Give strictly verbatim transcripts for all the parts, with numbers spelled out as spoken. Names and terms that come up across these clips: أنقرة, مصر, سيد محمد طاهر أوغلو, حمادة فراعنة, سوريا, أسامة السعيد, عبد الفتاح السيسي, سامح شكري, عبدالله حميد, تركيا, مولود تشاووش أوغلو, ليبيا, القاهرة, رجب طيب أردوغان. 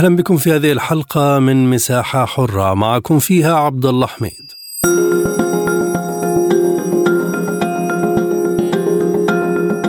أهلا بكم في هذه الحلقة من مساحة حرة، معكم فيها عبدالله حميد.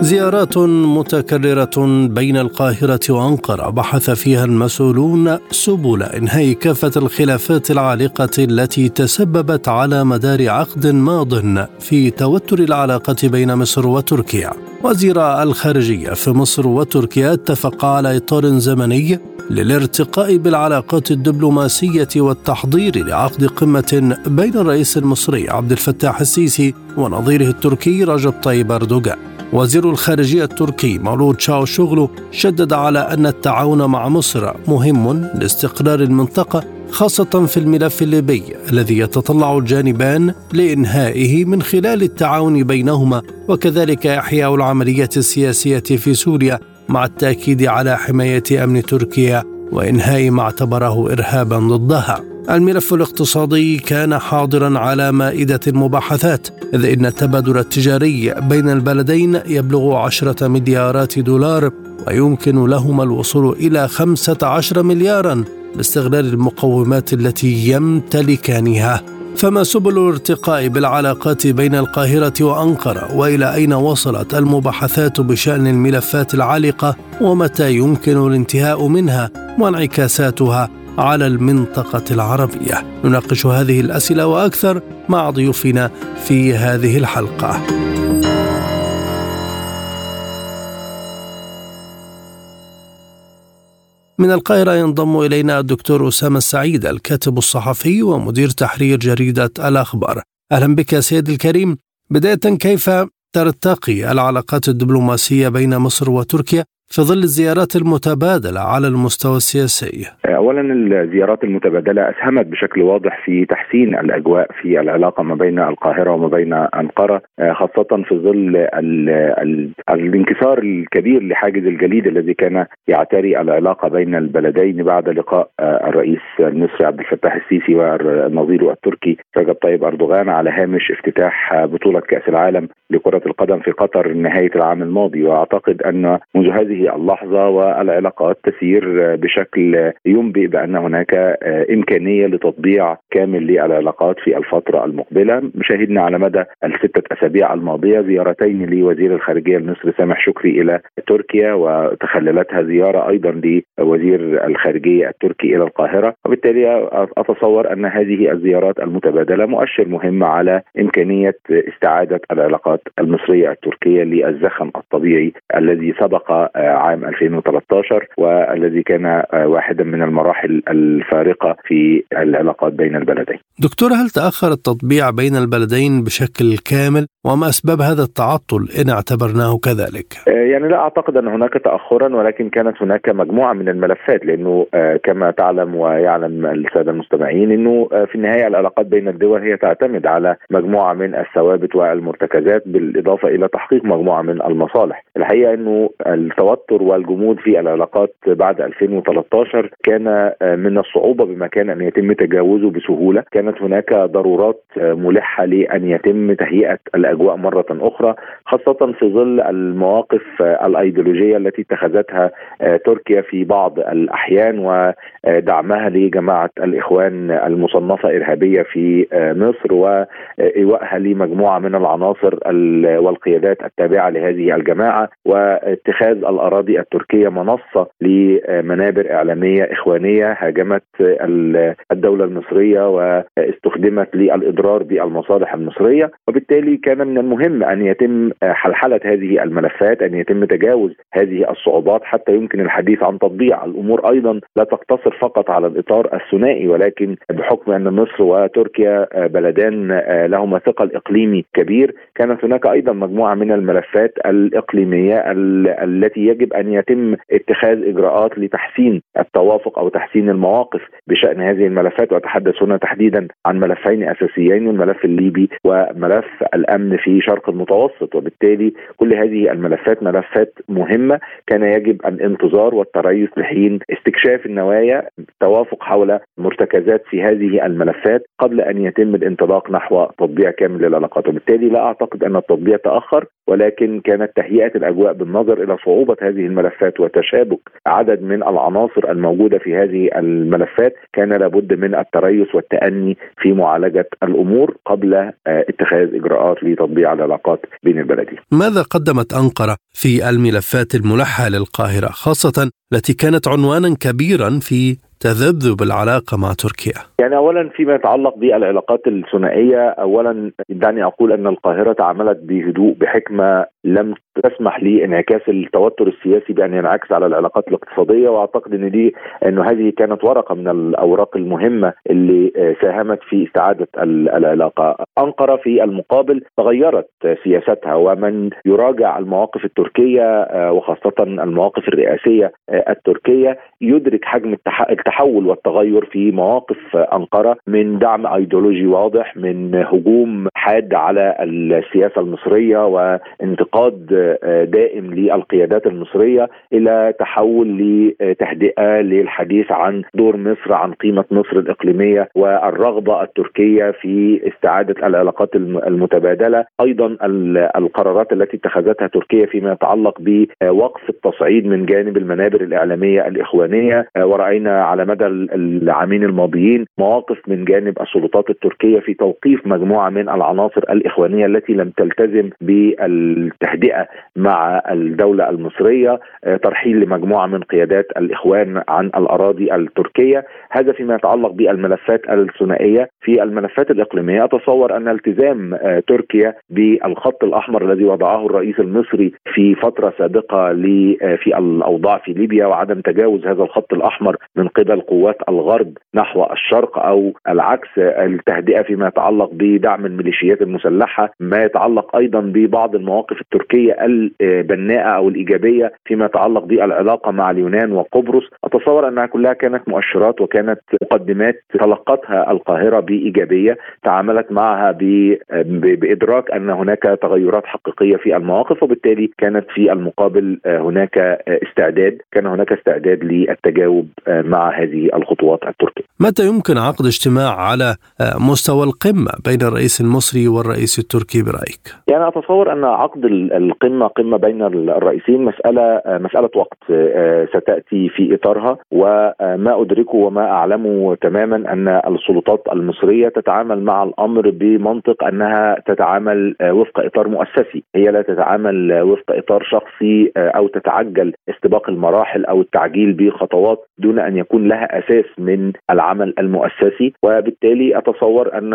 زيارات متكررة بين القاهرة وأنقرة بحث فيها المسؤولون سبل إنهاء كافة الخلافات العالقة التي تسببت على مدار عقد ماض في توتر العلاقة بين مصر وتركيا. وزيرا الخارجية في مصر وتركيا اتفقا على إطار زمني للارتقاء بالعلاقات الدبلوماسية والتحضير لعقد قمة بين الرئيس المصري عبد الفتاح السيسي ونظيره التركي رجب طيب أردوغان. وزير الخارجية التركي مولود تشاووش أوغلو شدد على أن التعاون مع مصر مهم لاستقرار المنطقة، خاصة في الملف الليبي الذي يتطلع الجانبان لإنهائه من خلال التعاون بينهما، وكذلك إحياء العملية السياسية في سوريا مع التأكيد على حماية أمن تركيا وإنهاء ما اعتبره إرهابا ضدها. الملف الاقتصادي كان حاضرا على مائدة المباحثات، إذ إن التبادل التجاري بين البلدين يبلغ عشرة مليارات دولار، ويمكن لهما الوصول إلى خمسة عشر مليارا باستغلال المقومات التي يمتلكانها. فما سبل الارتقاء بالعلاقات بين القاهرة وأنقرة، وإلى أين وصلت المباحثات بشأن الملفات العالقة، ومتى يمكن الانتهاء منها، وانعكاساتها على المنطقة العربية؟ نناقش هذه الأسئلة وأكثر مع ضيوفنا في هذه الحلقة. من القاهرة ينضم إلينا الدكتور أسامة السعيد، الكاتب الصحفي ومدير تحرير جريدة الأخبار. أهلا بك سيد الكريم. بداية، كيف ترتقي العلاقات الدبلوماسية بين مصر وتركيا في ظل الزيارات المتبادلة على المستوى السياسي؟ أولا، الزيارات المتبادلة أسهمت بشكل واضح في تحسين الأجواء في العلاقة ما بين القاهرة وما بين أنقرة، خاصة في ظل ال ال الانكسار الكبير لحاجز الجليد الذي كان يعتري العلاقة بين البلدين بعد لقاء الرئيس المصري عبد الفتاح السيسي ونظيره التركي رجب طيب أردوغان على هامش افتتاح بطولة كأس العالم لكرة القدم في قطر نهاية العام الماضي. وأعتقد أن منذ هذه اللحظة والعلاقات تسير بشكل ينبئ بأن هناك إمكانية لتطبيع كامل للعلاقات في الفترة المقبلة. شاهدنا على مدى الستة أسابيع الماضية زيارتين لوزير الخارجية المصري سامح شكري إلى تركيا، وتخللتها زيارة أيضا لوزير الخارجية التركي إلى القاهرة. وبالتالي أتصور أن هذه الزيارات المتبادلة مؤشر مهم على إمكانية استعادة العلاقات المصرية التركية للزخم الطبيعي الذي سبق عام ألفين وثلاثة عشر، والذي كان واحدا من المراحل الفارقة في العلاقات بين البلدين. دكتور، هل تأخر التطبيع بين البلدين بشكل كامل، وما أسباب هذا التعطل إن اعتبرناه كذلك؟ يعني لا أعتقد أن هناك تأخرا، ولكن كانت هناك مجموعة من الملفات، لأنه كما تعلم ويعلم السادة المستمعين أنه في النهاية العلاقات بين الدول هي تعتمد على مجموعة من الثوابت والمرتكزات، بالإضافة إلى تحقيق مجموعة من المصالح. الحقيقة أنه التوتر والجمود في العلاقات بعد ألفين وثلاثة عشر كان من الصعوبة بمكان أن يتم تجاوزه بسهولة. كانت هناك ضرورات ملحة لأن يتم تهيئة الأجواء مرة أخرى، خاصة في ظل المواقف الأيديولوجية التي اتخذتها تركيا في بعض الأحيان، ودعمها لجماعة الإخوان المصنفة إرهابية في مصر، وإيوائها لمجموعة من العناصر والقيادات التابعة لهذه الجماعة، واتخاذ الأراضي التركية منصة لمنابر إعلامية إخوانية هاجمت الدولة المصرية واستخدمت للإضرار بالمصالح المصرية. وبالتالي كان من المهم أن يتم حلحلة هذه الملفات، أن يتم تجاوز هذه الصعوبات، حتى يمكن الحديث عن تطبيع الأمور. أيضا لا تقتصر فقط على الإطار الثنائي، ولكن بحكم أن مصر وتركيا بلدان لهما ثقل إقليمي كبير، كانت هناك أيضا مجموعة من الملفات الإقليمية التي يجب يجب أن يتم اتخاذ إجراءات لتحسين التوافق أو تحسين المواقف بشأن هذه الملفات، وأتحدث هنا تحديدا عن ملفين أساسيين، الملف الليبي وملف الأمن في شرق المتوسط. وبالتالي كل هذه الملفات ملفات مهمة كان يجب الانتظار والتريث لحين استكشاف النوايا، التوافق حول مرتكزات في هذه الملفات قبل أن يتم الانطلاق نحو تطبيع كامل للعلاقات. وبالتالي لا أعتقد أن التطبيع تأخر، ولكن كانت تهيئة الأجواء بالنظر إلى صعوبة هذه الملفات وتشابك عدد من العناصر الموجودة في هذه الملفات كان لابد من التريث والتأني في معالجة الأمور قبل اتخاذ إجراءات لتطبيع العلاقات بين البلدين. ماذا قدمت أنقرة في الملفات الملحة للقاهرة، خاصة التي كانت عنوانا كبيرا في تذبذب العلاقة مع تركيا؟ يعني أولا فيما يتعلق بالعلاقات الثنائية، أولا دعني أقول أن القاهرة تعاملت بهدوء بحكمة لم تسمح لانعكاس التوتر السياسي بأن ينعكس على العلاقات الاقتصادية، وأعتقد أن دي أنه هذه كانت ورقة من الأوراق المهمة اللي ساهمت في استعادة العلاقة. أنقرة في المقابل تغيرت سياستها، ومن يراجع المواقف التركية وخاصة المواقف الرئاسية التركية يدرك حجم التحول والتغير في مواقف أنقرة، من دعم أيديولوجي واضح، من هجوم حاد على السياسة المصرية وانتقاد دائم للقيادات المصرية، إلى تحول لتهدئة للحديث عن دور مصر، عن قيمة مصر الإقليمية والرغبة التركية في استعادة العلاقات المتبادلة. أيضا القرارات التي اتخذتها تركيا فيما يتعلق بوقف التصعيد من جانب المنابر الإعلامية الإخوانية، ورأينا على مدى العامين الماضيين مواقف من جانب السلطات التركية في توقيف مجموعة من العناصر الإخوانية التي لم تلتزم بالتهدئة مع الدولة المصرية، ترحيل لمجموعة من قيادات الإخوان عن الأراضي التركية. هذا فيما يتعلق بالملفات الثنائية. في الملفات الإقليمية أتصور أن التزام تركيا بالخط الأحمر الذي وضعه الرئيس المصري في فترة سابقة في الأوضاع في ليبيا، وعدم تجاوز هذا الخط الأحمر من قبل قوات الغرب نحو الشرق أو العكس، التهدئة فيما يتعلق بدعم الميليشيات المسلحة، ما يتعلق أيضا ببعض المواقف التركية البناءة أو الإيجابية فيما يتعلق بالعلاقة مع اليونان وقبرص. أتصور أنها كلها كانت مؤشرات وكانت مقدمات تلقتها القاهرة بإيجابية، تعاملت معها بإدراك أن هناك تغيرات حقيقية في المواقف، وبالتالي كانت في المقابل هناك استعداد كان هناك استعداد للتجاوب مع هذه الخطوات التركية. متى يمكن عقد اجتماع على مستوى القمة بين الرئيس المصري والرئيس التركي برأيك؟ يعني أتصور أن عقد القمة قمة بين الرئيسين مسألة مسألة وقت ستأتي في إطارها، وما أدركه وما أعلمه تماما أن السلطات المصرية تتعامل مع الأمر بمنطق أنها تتعامل وفق إطار مؤسسي، هي لا تتعامل وفق إطار شخصي أو تتعجل استباق المراحل أو التعجيل بخطوات دون أن يكون لها أساس من العمل المؤسسي. وبالتالي أتصور أن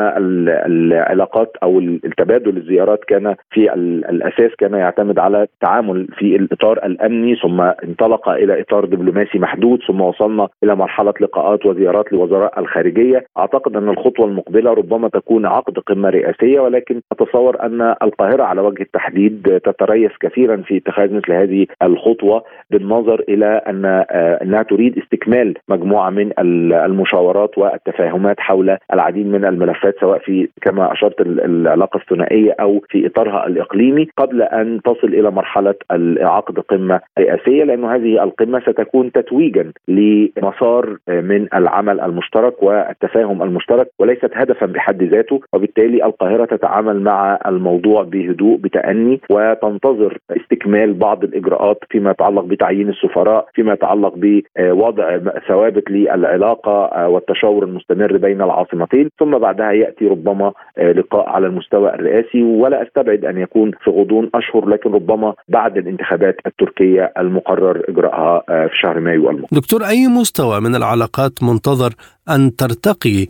العلاقات أو التبادل الزيارات كان في الأساس كان يعتمد على التعامل في الإطار الأمني، ثم انطلق إلى إطار دبلوماسي محدود، ثم وصلنا إلى مرحلة لقاءات وزيارات لوزراء الخارجية. أعتقد أن الخطوة المقبلة ربما تكون عقد قمة رئاسية، ولكن أتصور أن القاهرة على وجه التحديد تتريث كثيرا في اتخاذ مثل هذه الخطوة، بالنظر إلى أن أنها تريد استكمال مجموعة من المشاورات والتفاهمات حول العديد من الملفات، سواء في كما أشرت العلاقة الثنائية أو في إطارها الإقليمي، قبل أن تصل إلى مرحلة عقد قمة رئاسية، لأن هذه القمة ستكون تتويجا لمسار من العمل المشترك والتفاهم المشترك، وليست هدفا بحد ذاته. وبالتالي القاهرة تتعامل مع الموضوع بهدوء بتأني، وتنتظر استكمال بعض الإجراءات فيما يتعلق بتعيين السفراء، فيما يتعلق بوضع ثوابت للعلاقة والتشاور المستمر بين العاصمتين، ثم بعدها يأتي ربما لقاء على المستوى الرئاسي، ولا أستبعد أن يكون في غضون أشهر، لكن ربما بعد الانتخابات التركية المقرر إجراءها في شهر مايو المقبل. دكتور، أي مستوى من العلاقات منتظر أن ترتقي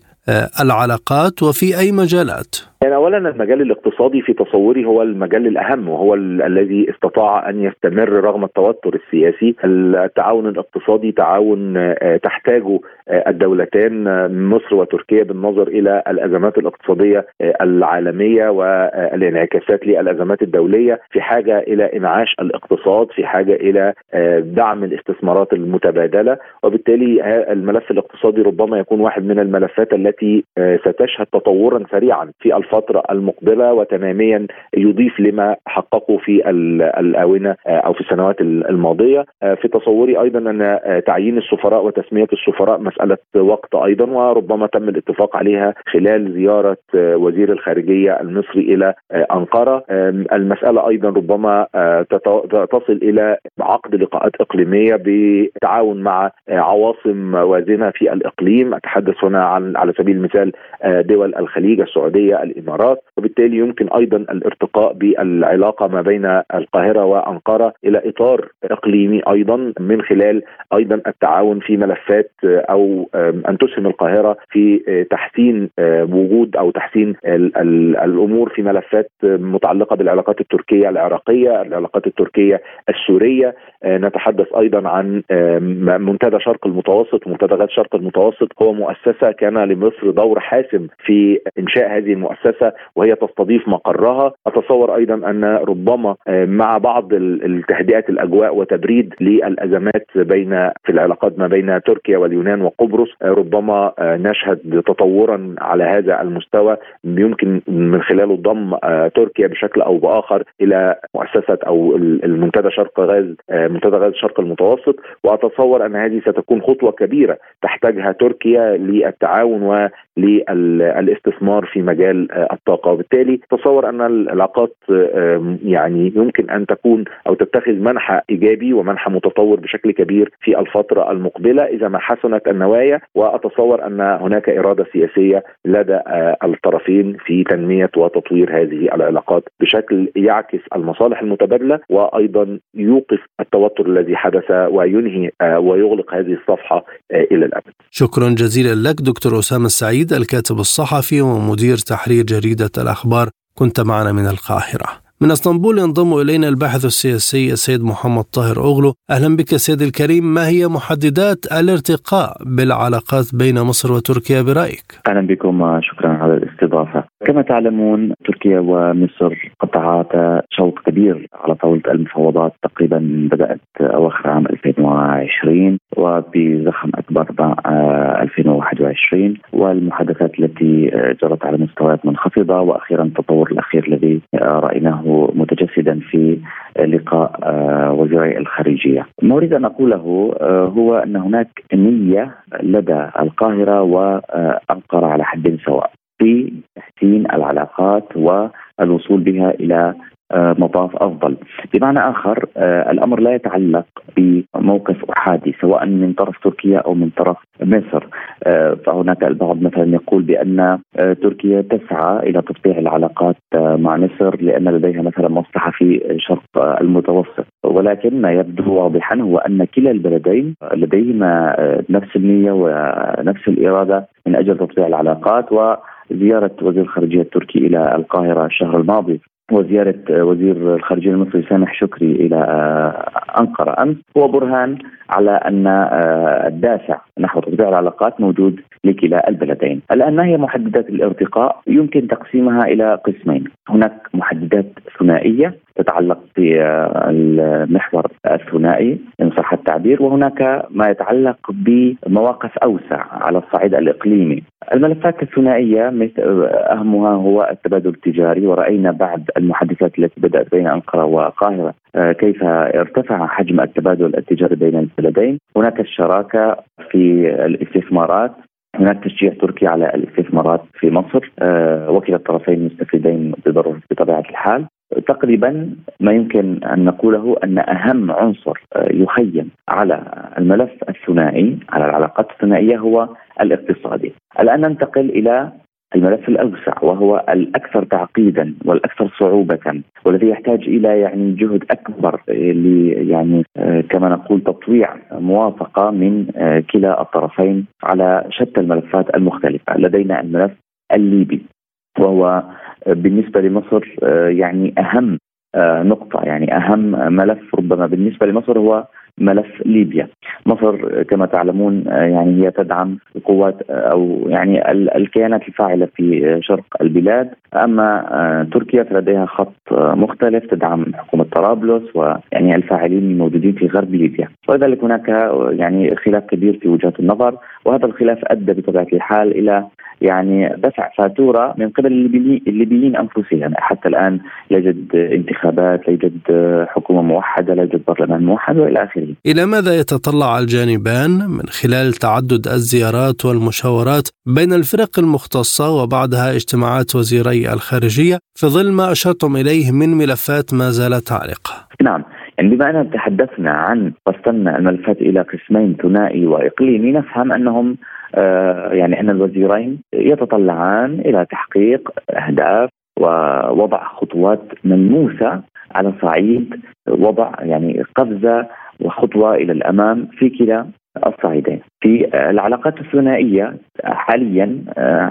العلاقات وفي أي مجالات؟ يعني أولا المجال الاقتصادي في تصوري هو المجال الأهم، وهو ال- الذي استطاع أن يستمر رغم التوتر السياسي. التعاون الاقتصادي تعاون آه تحتاجه آه الدولتان آه مصر وتركيا بالنظر إلى الأزمات الاقتصادية آه العالمية والانعكاسات للأزمات الدولية، في حاجة إلى إنعاش الاقتصاد، في حاجة إلى آه دعم الاستثمارات المتبادلة، وبالتالي آه الملف الاقتصادي ربما يكون واحد من الملفات التي آه ستشهد تطورا سريعا في الفترة المقبلة، وتماميا يضيف لما حققه في الآونة أو في السنوات الماضية. في تصوري أيضا أن تعيين السفراء وتسمية السفراء مسألة وقت أيضا، وربما تم الاتفاق عليها خلال زيارة وزير الخارجية المصري إلى أنقرة. المسألة أيضا ربما تصل إلى عقد لقاءات إقليمية بتعاون مع عواصم وازنة في الإقليم، أتحدث هنا عن على سبيل المثال دول الخليج، السعودية، الإمارات، وبالتالي يمكن أيضا الارتقاء بالعلاقة ما بين القاهرة وأنقرة إلى إطار إقليمي أيضا، من خلال أيضا التعاون في ملفات أو أن تسهم القاهرة في تحسين وجود أو تحسين الأمور في ملفات متعلقة بالعلاقات التركية العراقية، العلاقات التركية السورية. نتحدث أيضا عن منتدى شرق المتوسط. منتدى شرق المتوسط هو مؤسسة كان لمصر دور حاسم في إنشاء هذه المؤسسة، وهي تستضيف مقرها. أتصور أيضا أن ربما مع بعض التهدئة الأجواء وتبريد للأزمات بين في العلاقات ما بين تركيا واليونان وقبرص، ربما نشهد تطورا على هذا المستوى يمكن من خلاله ضم تركيا بشكل أو بآخر إلى مؤسسة أو المنتدى شرق غاز منتدى غاز شرق المتوسط. وأتصور أن هذه ستكون خطوة كبيرة تحتاجها تركيا للتعاون وللاستثمار في مجال الطاقة، وبالتالي تصور أن العلاقات يعني يمكن أن تكون أو تتخذ منحى إيجابي ومنحى متطور بشكل كبير في الفترة المقبلة إذا ما حسنت النوايا، وأتصور أن هناك إرادة سياسية لدى الطرفين في تنمية وتطوير هذه العلاقات بشكل يعكس المصالح المتبادلة، وأيضا يوقف التوتر الذي حدث وينهي ويغلق هذه الصفحة إلى الأبد. شكرا جزيلا لك دكتور أسامة السعيد، الكاتب الصحفي ومدير تحرير جريدة الأخبار، كنت معنا من القاهرة. من اسطنبول ينضم إلينا الباحث السياسي السيد محمد طاهر أوغلو. أهلا بك سيد الكريم. ما هي محددات الارتقاء بالعلاقات بين مصر وتركيا برأيك؟ أهلا بكم، شكرا على الاستضافة. كما تعلمون تركيا ومصر قطعتا شوط كبير على طاولة المفاوضات، تقريبا بدأت أواخر عام ألفين وعشرين وبزخم أكبر ألفين وواحد وعشرين، والمحادثات التي جرت على مستويات منخفضة، وأخيرا التطور الأخير الذي رأيناه متجسدا في لقاء وزيري الخارجية. ما أريد أن أقوله هو أن هناك نية لدى القاهرة وأنقرة على حد سواء في تحسين العلاقات والوصول بها إلى مطاف أفضل. بمعنى آخر الأمر لا يتعلق بموقف أحادي سواء من طرف تركيا أو من طرف مصر. فهناك البعض مثلا يقول بأن تركيا تسعى إلى تطبيع العلاقات مع مصر لأن لديها مثلا مصلحة في شرق المتوسط، ولكن ما يبدو واضحا هو أن كلا البلدين لديهما نفس النية ونفس الإرادة من أجل تطبيع العلاقات. وزيارة وزير الخارجية التركي إلى القاهرة الشهر الماضي وزيارة وزير الخارجية المصري سامح شكري إلى أنقرة أمس هو برهان على أن الدافع نحو تطبيع العلاقات موجود لكلا البلدين. الآن ما هي محددات الارتقاء؟ يمكن تقسيمها إلى قسمين. هناك محددات ثنائية تتعلق بالمحور الثنائي إن صح التعبير، وهناك ما يتعلق بمواقف أوسع على الصعيد الإقليمي. الملفات الثنائية أهمها هو التبادل التجاري، ورأينا بعد المحادثات التي بدأت بين أنقرة والقاهرة كيف ارتفع حجم التبادل التجاري بين البلدين. هناك الشراكة في الاستثمارات، هناك تشجيع تركيا على الاستثمارات في مصر، وكلا الطرفين مستفيدين بضرورة بطبيعة الحال. تقريبا ما يمكن أن نقوله أن أهم عنصر يخيم على الملف الثنائي على العلاقات الثنائية هو الاقتصادي. الآن ننتقل إلى الملف الأوسع وهو الأكثر تعقيدا والأكثر صعوبة، والذي يحتاج إلى يعني جهد أكبر ل يعني كما نقول تطويع موافقة من كلا الطرفين على شتى الملفات المختلفة. لدينا الملف الليبي وهو بالنسبة لمصر يعني أهم نقطة، يعني أهم ملف ربما بالنسبة لمصر هو ملف ليبيا. مصر كما تعلمون يعني هي تدعم قوات أو يعني الكيانات الفاعلة في شرق البلاد، أما تركيا فلديها خط مختلف تدعم حكومة طرابلس ويعني الفاعلين الموجودين في غرب ليبيا، ولذلك هناك يعني خلاف كبير في وجهات النظر، وهذا الخلاف أدى بطبيعة الحال إلى يعني دفع فاتورة من قبل الليبيين أنفسهم. حتى الآن لا يوجد انتخابات، لا يوجد حكومة موحدة، لا يوجد برلمان موحد وإلى آخره. إلى ماذا يتطلع الجانبان من خلال تعدد الزيارات والمشاورات بين الفرق المختصة وبعدها اجتماعات وزيري الخارجية في ظل ما أشرتم إليه من ملفات ما زالت عالقة؟ نعم، يعني بما أننا تحدثنا عن قسمنا الملفات إلى قسمين ثنائي وإقليمي، نفهم أنهم آه يعني أن الوزيرين يتطلعان إلى تحقيق أهداف ووضع خطوات ملموسة على صعيد وضع يعني قفزة وخطوة إلى الأمام في كلا الصعيدين. في العلاقات الثنائية حاليا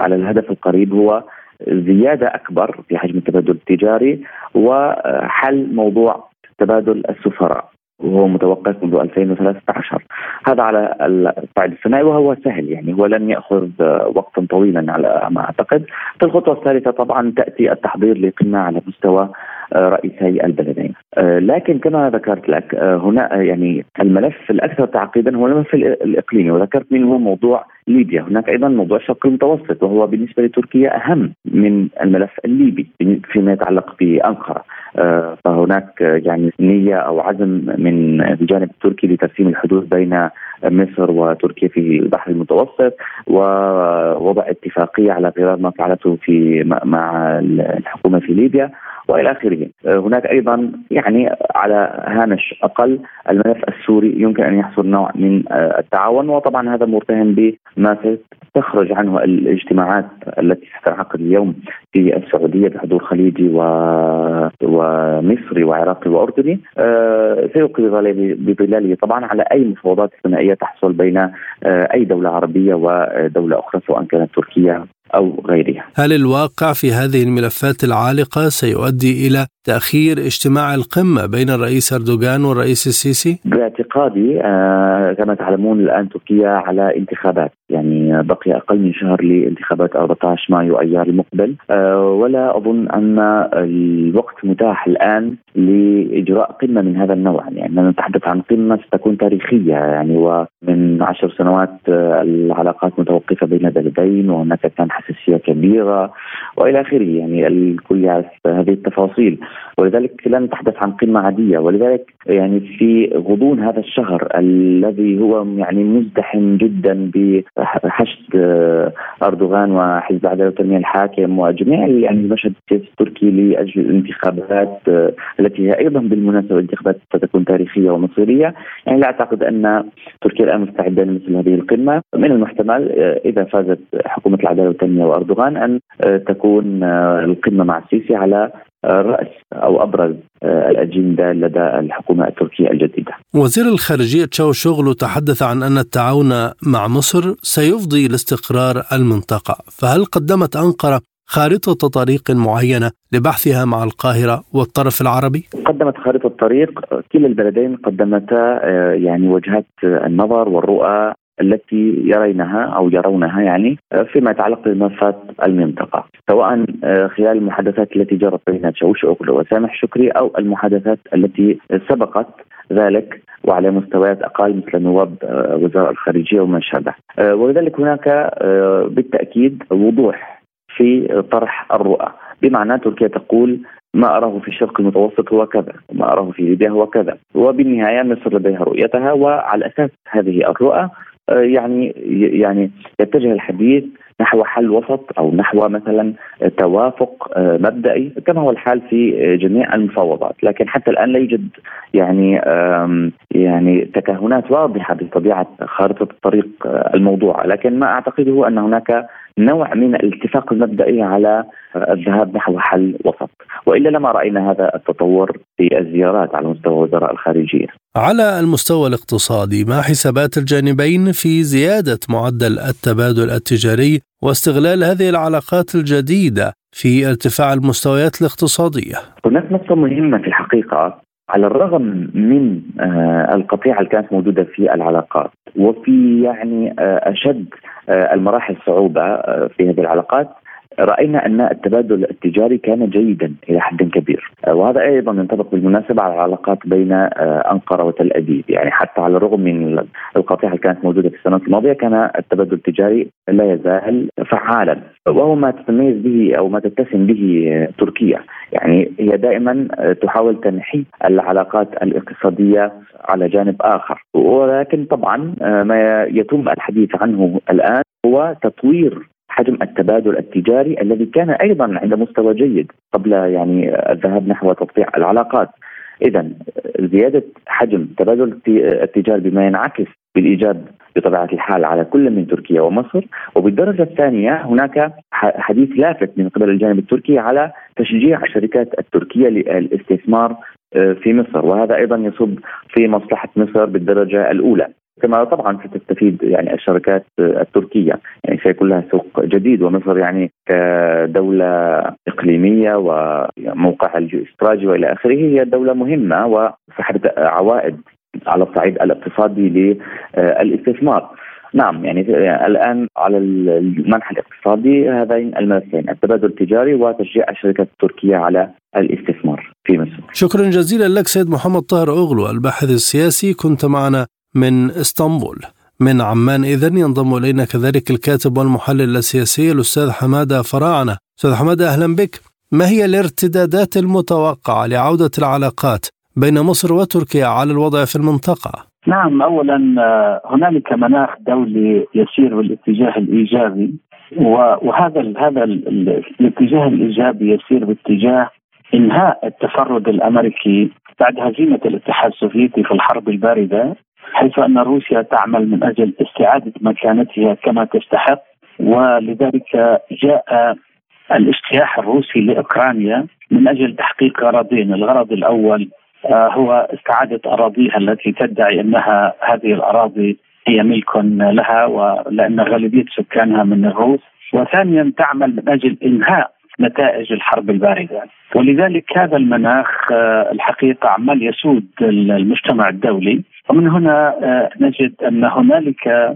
على الهدف القريب هو زيادة أكبر في حجم التبادل التجاري وحل موضوع تبادل السفراء، وهو متوقف منذ ألفين وثلاثة عشر. هذا على الصعيد الثنائي وهو سهل، يعني هو لن يأخذ وقتا طويلا على ما أعتقد. في الخطوة الثالثة طبعا تأتي التحضير لقمة على مستوى رئيسي البلدين، لكن كما ذكرت لك هنا يعني الملف الأكثر تعقيدا هو الملف الإقليمي، وذكرت منه موضوع ليبيا. هناك أيضا موضوع الشرق المتوسط، وهو بالنسبة لتركيا أهم من الملف الليبي فيما يتعلق بأنقرة. فهناك يعني نية أو عزم من الجانب التركي لترسيم الحدود بين مصر وتركيا في البحر المتوسط، ووضع اتفاقية على غرار ما فعلته في مع الحكومة في ليبيا وإلى آخره. هناك أيضا يعني على هامش أقل الملف السوري يمكن أن يحصل نوع من التعاون، وطبعا هذا مرتهن بما تخرج عنه الاجتماعات التي ستنعقد اليوم في السعودية بحضور خليجي و... ومصري وعراقي وأردني، سيقضي بظلاله طبعا على أي مفاوضات ثنائية تحصل بين أي دولة عربية ودولة أخرى سواء كانت تركيا أو غيرها. هل الواقع في هذه الملفات العالقة سيؤدي إلى تأخير اجتماع القمة بين الرئيس أردوغان والرئيس السيسي؟ باعتقادي آه كما تعلمون الآن تركيا على انتخابات، يعني بقي أقل من شهر لانتخابات أربعة عشر مايو أيار المقبل، آه ولا أظن أن الوقت متاح الآن لإجراء قمة من هذا النوع. يعني نتحدث عن قمة ستكون تاريخية، يعني ومن عشر سنوات العلاقات متوقفة بين البلدين وهناك كان حساسية كبيرة وإلى آخره، يعني الكل يعرف هذه التفاصيل، ولذلك لن نتحدث عن قمة عادية. ولذلك يعني في غضون هذا الشهر الذي هو يعني مزدحم جدا بحشد أردوغان وحزب العدالة والتنمية الحاكم وجميع يعني المشهد السياسي التركي لأجل الانتخابات التي هي أيضا بالمناسبة انتخابات ستكون تاريخية ومصيرية، يعني لا أعتقد أن تركيا الآن مستعدة لمثل هذه القمة. من المحتمل إذا فازت حكومة العدالة والتنمية وأردوغان أن تكون القمة مع السيسي على رأس أو أبرز الأجندة لدى الحكومة التركية الجديدة. وزير الخارجية تشاووش أوغلو تحدث عن أن التعاون مع مصر سيفضي لاستقرار المنطقة، فهل قدمت أنقرة خارطة طريق معينة لبحثها مع القاهرة والطرف العربي؟ قدمت خارطة طريق، كلا البلدين قدمتا يعني وجهات النظر والرؤى التي يرينها أو يرونها يعني فيما يتعلق بملفات المنطقة، سواء خلال المحادثات التي جرت بين تشاووش أوغلو وسامح شكري أو المحادثات التي سبقت ذلك وعلى مستويات أقل مثل نواب وزارة الخارجية وما شابه. ولذلك هناك بالتأكيد وضوح في طرح الرؤى، بمعنى تركيا تقول ما أراه في الشرق المتوسط هو كذا وما أراه في ليبيا هو كذا، وبالنهاية مصر لديها رؤيتها، وعلى أساس هذه الرؤى يعني يعني يتجه الحديث نحو حل وسط أو نحو مثلا توافق مبدئي كما هو الحال في جميع المفاوضات. لكن حتى الآن لا يوجد يعني يعني تكهنات واضحة بطبيعة خارطة الطريق الموضوع، لكن ما أعتقده أن هناك نوع من الاتفاق المبدئي على الذهاب نحو حل وسط، وإلا لما رأينا هذا التطور في الزيارات على مستوى وزراء الخارجية. على المستوى الاقتصادي، ما حسابات الجانبين في زيادة معدل التبادل التجاري واستغلال هذه العلاقات الجديدة في ارتفاع المستويات الاقتصادية. هناك نقطة مهمة في الحقيقة، على الرغم من القطيعة اللي كانت موجودة في العلاقات وفي يعني أشد المراحل صعوبة في هذه العلاقات، رأينا أن التبادل التجاري كان جيدا إلى حد كبير، وهذا أيضا ينطبق بالمناسبة على العلاقات بين أنقرة وتل أبيب. يعني حتى على الرغم من القطيعة اللي كانت موجودة في السنوات الماضية، كان التبادل التجاري لا يزال فعالا، وهو ما تتميز به أو ما تتسم به تركيا. يعني هي دائما تحاول تنحي العلاقات الاقتصادية على جانب آخر، ولكن طبعا ما يتم الحديث عنه الآن هو تطوير حجم التبادل التجاري الذي كان أيضا عند مستوى جيد قبل يعني الذهاب نحو تقطيع العلاقات. إذن زيادة حجم التبادل التجاري بما ينعكس بالإيجاب بطبيعة الحال على كل من تركيا ومصر. وبالدرجة الثانية هناك حديث لافت من قبل الجانب التركي على تشجيع الشركات التركية للاستثمار في مصر، وهذا أيضا يصب في مصلحة مصر بالدرجة الأولى. كما طبعا ستستفيد يعني الشركات التركية، يعني سيكون لها سوق جديد، ومصر يعني كدولة إقليمية وموقعها الجيوستراتيجي وإلى آخره هي دولة مهمة وسحبة عوائد على الصعيد الاقتصادي للاستثمار. نعم، يعني الآن على المنح الاقتصادي هذين الملفين، التبادل التجاري وتشجيع الشركات التركية على الاستثمار في مصر. شكرا جزيلا لك سيد محمد طاهر أوغلو الباحث السياسي، كنت معنا من اسطنبول. من عمان إذن ينضم إلينا كذلك الكاتب والمحلل السياسي الأستاذ حمادة فراعنة. أستاذ حمادة أهلا بك. ما هي الارتدادات المتوقعة لعودة العلاقات بين مصر وتركيا على الوضع في المنطقة؟ نعم، أولا هنالك مناخ دولي يسير بالاتجاه الإيجابي، وهذا هذا الاتجاه الإيجابي يسير باتجاه إنهاء التفرد الأمريكي بعد هزيمة الاتحاد السوفيتي في الحرب الباردة، حيث أن روسيا تعمل من أجل استعادة مكانتها كما تستحق، ولذلك جاء الاجتياح الروسي لأوكرانيا من أجل تحقيق غرضين. الغرض الأول هو استعادة أراضيها التي تدعي أنها هذه الأراضي هي ملك لها، ولأن غالبية سكانها من الروس، وثانيا تعمل من أجل إنهاء نتائج الحرب الباردة. ولذلك هذا المناخ الحقيقة عمال يسود المجتمع الدولي، ومن هنا نجد أن هنالك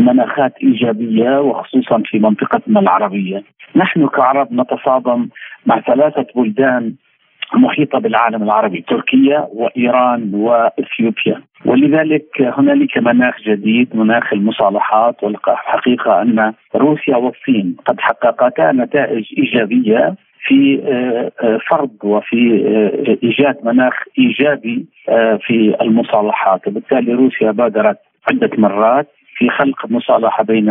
مناخات إيجابية، وخصوصا في منطقتنا العربية. نحن كعرب نتصادم مع ثلاثة بلدان محيطة بالعالم العربي، تركيا وإيران وإثيوبيا، ولذلك هنالك مناخ جديد، مناخ المصالحات. والحقيقة أن روسيا والصين قد حققتا نتائج إيجابية في فرض وفي إيجاد مناخ إيجابي في المصالحات، وبالتالي روسيا بادرت عدة مرات في خلق مصالحة بين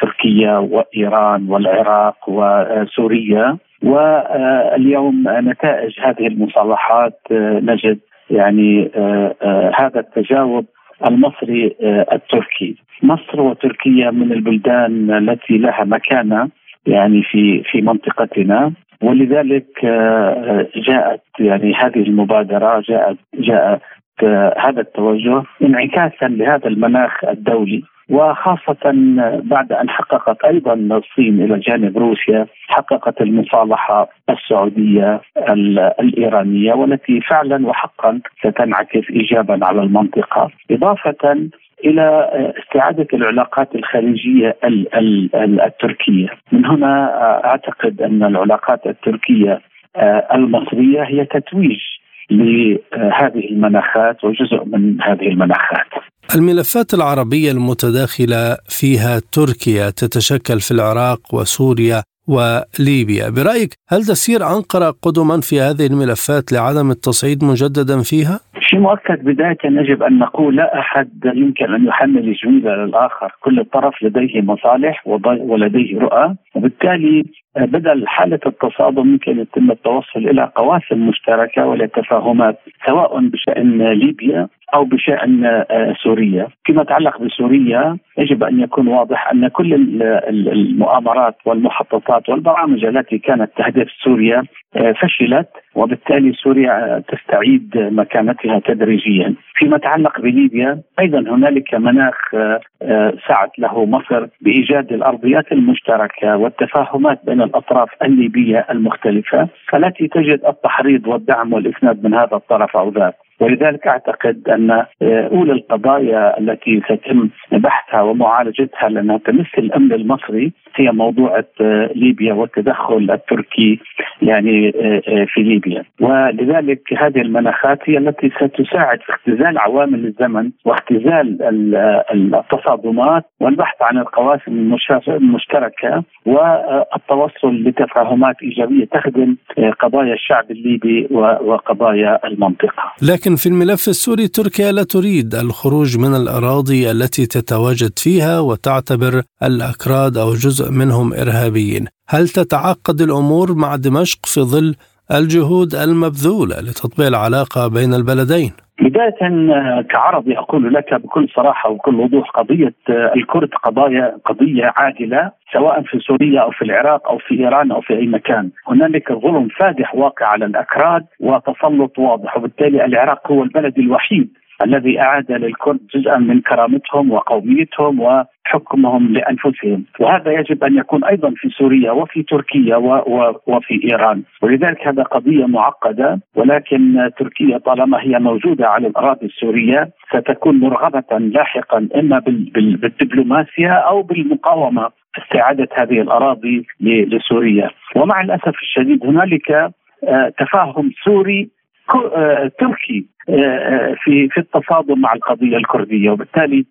تركيا وإيران والعراق وسوريا، واليوم نتائج هذه المصالحات نجد يعني هذا التجاوب المصري التركي. مصر وتركيا من البلدان التي لها مكانة يعني في في منطقتنا، ولذلك جاءت يعني هذه المبادرة، جاءت جاءت هذا التوجه انعكاسا لهذا المناخ الدولي، وخاصة بعد أن حققت أيضا الصين إلى جانب روسيا، حققت المصالحة السعودية الإيرانية، والتي فعلا وحقا ستنعكس إيجابا على المنطقة، إضافة إلى استعادة العلاقات الخارجية التركية. من هنا أعتقد أن العلاقات التركية المصرية هي تتويج لهذه المناخات وجزء من هذه المناخات. الملفات العربية المتداخلة فيها تركيا تتشكل في العراق وسوريا وليبيا، برأيك هل تسير أنقرة قدما في هذه الملفات لعدم التصعيد مجددا فيها؟ شيء مؤكد. بداية يجب أن نقول لا أحد يمكن أن يحمل جميلة للآخر، كل طرف لديه مصالح ولديه رؤى، وبالتالي بدل حالة التصادم يمكن يتم التوصل إلى قواسم مشتركة ولتفاهمات، سواء بشأن ليبيا أو بشأن سوريا. فيما يتعلق بسوريا يجب أن يكون واضح أن كل المؤامرات والمخططات والبرامج التي كانت تهدف سوريا فشلت، وبالتالي سوريا تستعيد مكانتها تدريجيا. فيما يتعلق بليبيا أيضا هنالك مناخ سعت له مصر بإيجاد الأرضيات المشتركة والتفاهمات بين الأطراف الليبية المختلفة التي تجد التحريض والدعم والإسناد من هذا الطرف أو ذاك، ولذلك أعتقد أن أولى القضايا التي سيتم بحثها ومعالجتها لأنها تمس الأمن المصري هي موضوع ليبيا والتدخل التركي يعني في ليبيا، ولذلك هذه المناخات هي التي ستساعد في اختزال عوامل الزمن واختزال التصادمات والبحث عن القواسم المشتركة والتوصل لتفاهمات إيجابية تخدم قضايا الشعب الليبي وقضايا المنطقة. لكن في الملف السوري تركيا لا تريد الخروج من الأراضي التي تتواجد فيها وتعتبر الأكراد أو جزء منهم إرهابيين، هل تتعقد الأمور مع دمشق في ظل الجهود المبذولة لتطبيع العلاقة بين البلدين؟ بداية كعربي أقول لك بكل صراحة وبكل وضوح قضية الكرد قضايا قضية عادلة، سواء في سوريا أو في العراق أو في إيران أو في أي مكان. هنالك ظلم فادح واقع على الأكراد وتسلط واضح، وبالتالي العراق هو البلد الوحيد الذي أعاد للكرد جزءا من كرامتهم وقوميتهم وحكمهم لأنفسهم، وهذا يجب أن يكون أيضا في سوريا وفي تركيا وفي إيران، ولذلك هذا قضية معقدة. ولكن تركيا طالما هي موجودة على الأراضي السورية ستكون مرغبة لاحقا إما بالدبلوماسية أو بالمقاومة استعادة هذه الأراضي لسوريا. ومع الأسف الشديد هنالك تفاهم سوري تركي في في التصادم مع القضية الكردية، وبالتالي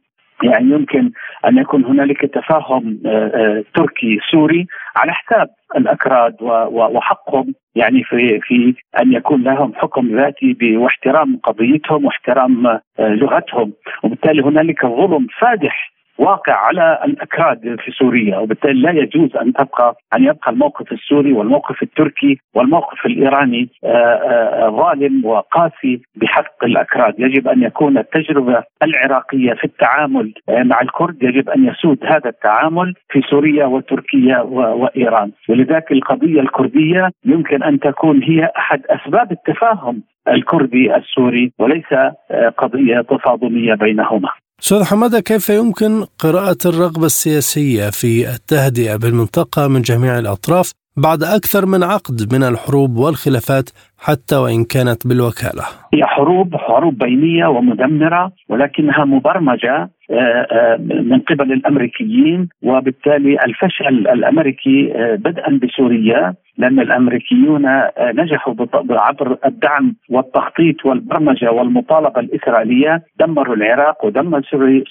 يعني يمكن أن يكون هنالك تفاهم تركي سوري على حساب الأكراد وحقهم يعني في في أن يكون لهم حكم ذاتي واحترام قضيتهم واحترام لغتهم، وبالتالي هنالك ظلم فادح واقع على الأكراد في سوريا، وبالتالي لا يجوز أن تبقى أن يبقى الموقف السوري والموقف التركي والموقف الإيراني ظالم وقاسي بحق الأكراد. يجب أن يكون التجربة العراقية في التعامل مع الكرد يجب أن يسود هذا التعامل في سوريا وتركيا وإيران، ولذلك القضية الكردية يمكن أن تكون هي أحد أسباب التفاهم الكردي السوري وليس قضية تصادمية بينهما. أستاذ حمادة، كيف يمكن قراءة الرغبة السياسية في التهدئة بالمنطقة من جميع الأطراف بعد أكثر من عقد من الحروب والخلافات حتى وإن كانت بالوكالة؟ هي حروب حروب بينية ومدمرة ولكنها مبرمجة من قبل الأمريكيين، وبالتالي الفشل الأمريكي بدءا بسوريا لأن الأمريكيون نجحوا عبر الدعم والتخطيط والبرمجة والمطالبة الإسرائيلية، دمروا العراق ودمروا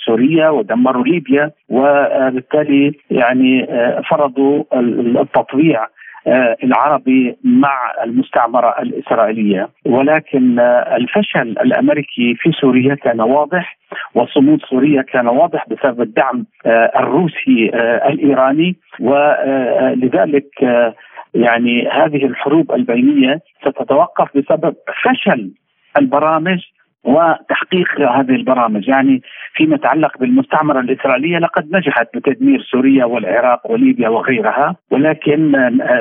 سوريا ودمروا ليبيا، وبالتالي يعني فرضوا التطبيع العربي مع المستعمرة الإسرائيلية. ولكن الفشل الأمريكي في سوريا كان واضح وصمود سوريا كان واضح بسبب الدعم الروسي الإيراني، ولذلك يعني هذه الحروب البينية ستتوقف بسبب فشل البرامج وتحقيق هذه البرامج. يعني فيما يتعلق بالمستعمرة الإسرائيلية لقد نجحت بتدمير سوريا والعراق وليبيا وغيرها، ولكن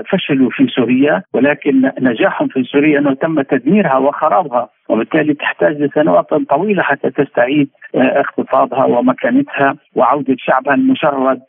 فشلوا في سوريا، ولكن نجاحهم في سوريا أنه تم تدميرها وخرابها، وبالتالي تحتاج لسنوات طويلة حتى تستعيد اقتصادها ومكانتها وعودة شعبها المشرد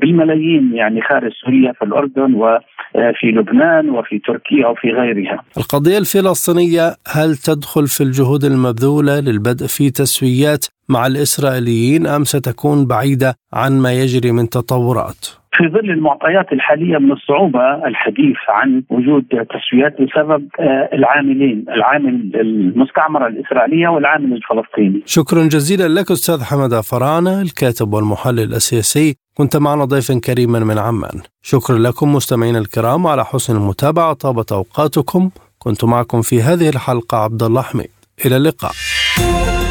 بالملايين يعني خارج سوريا في الأردن وفي لبنان وفي تركيا وفي غيرها. القضية الفلسطينية هل تدخل في الجهود المبذولة للبدء في تسويات مع الإسرائيليين أم ستكون بعيدة عن ما يجري من تطورات؟ في ظل المعطيات الحالية من الصعوبة الحديث عن وجود تسويات بسبب العاملين، العامل المستعمرة الإسرائيلية والعامل الفلسطيني. شكرا جزيلا لك أستاذ حمادة فراعنة، الكاتب والمحلل السياسي، كنت معنا ضيفا كريما من عمان. شكرا لكم مستمعين الكرام على حسن المتابعة، طابت أوقاتكم. كنت معكم في هذه الحلقة عبدالله حميد، إلى اللقاء.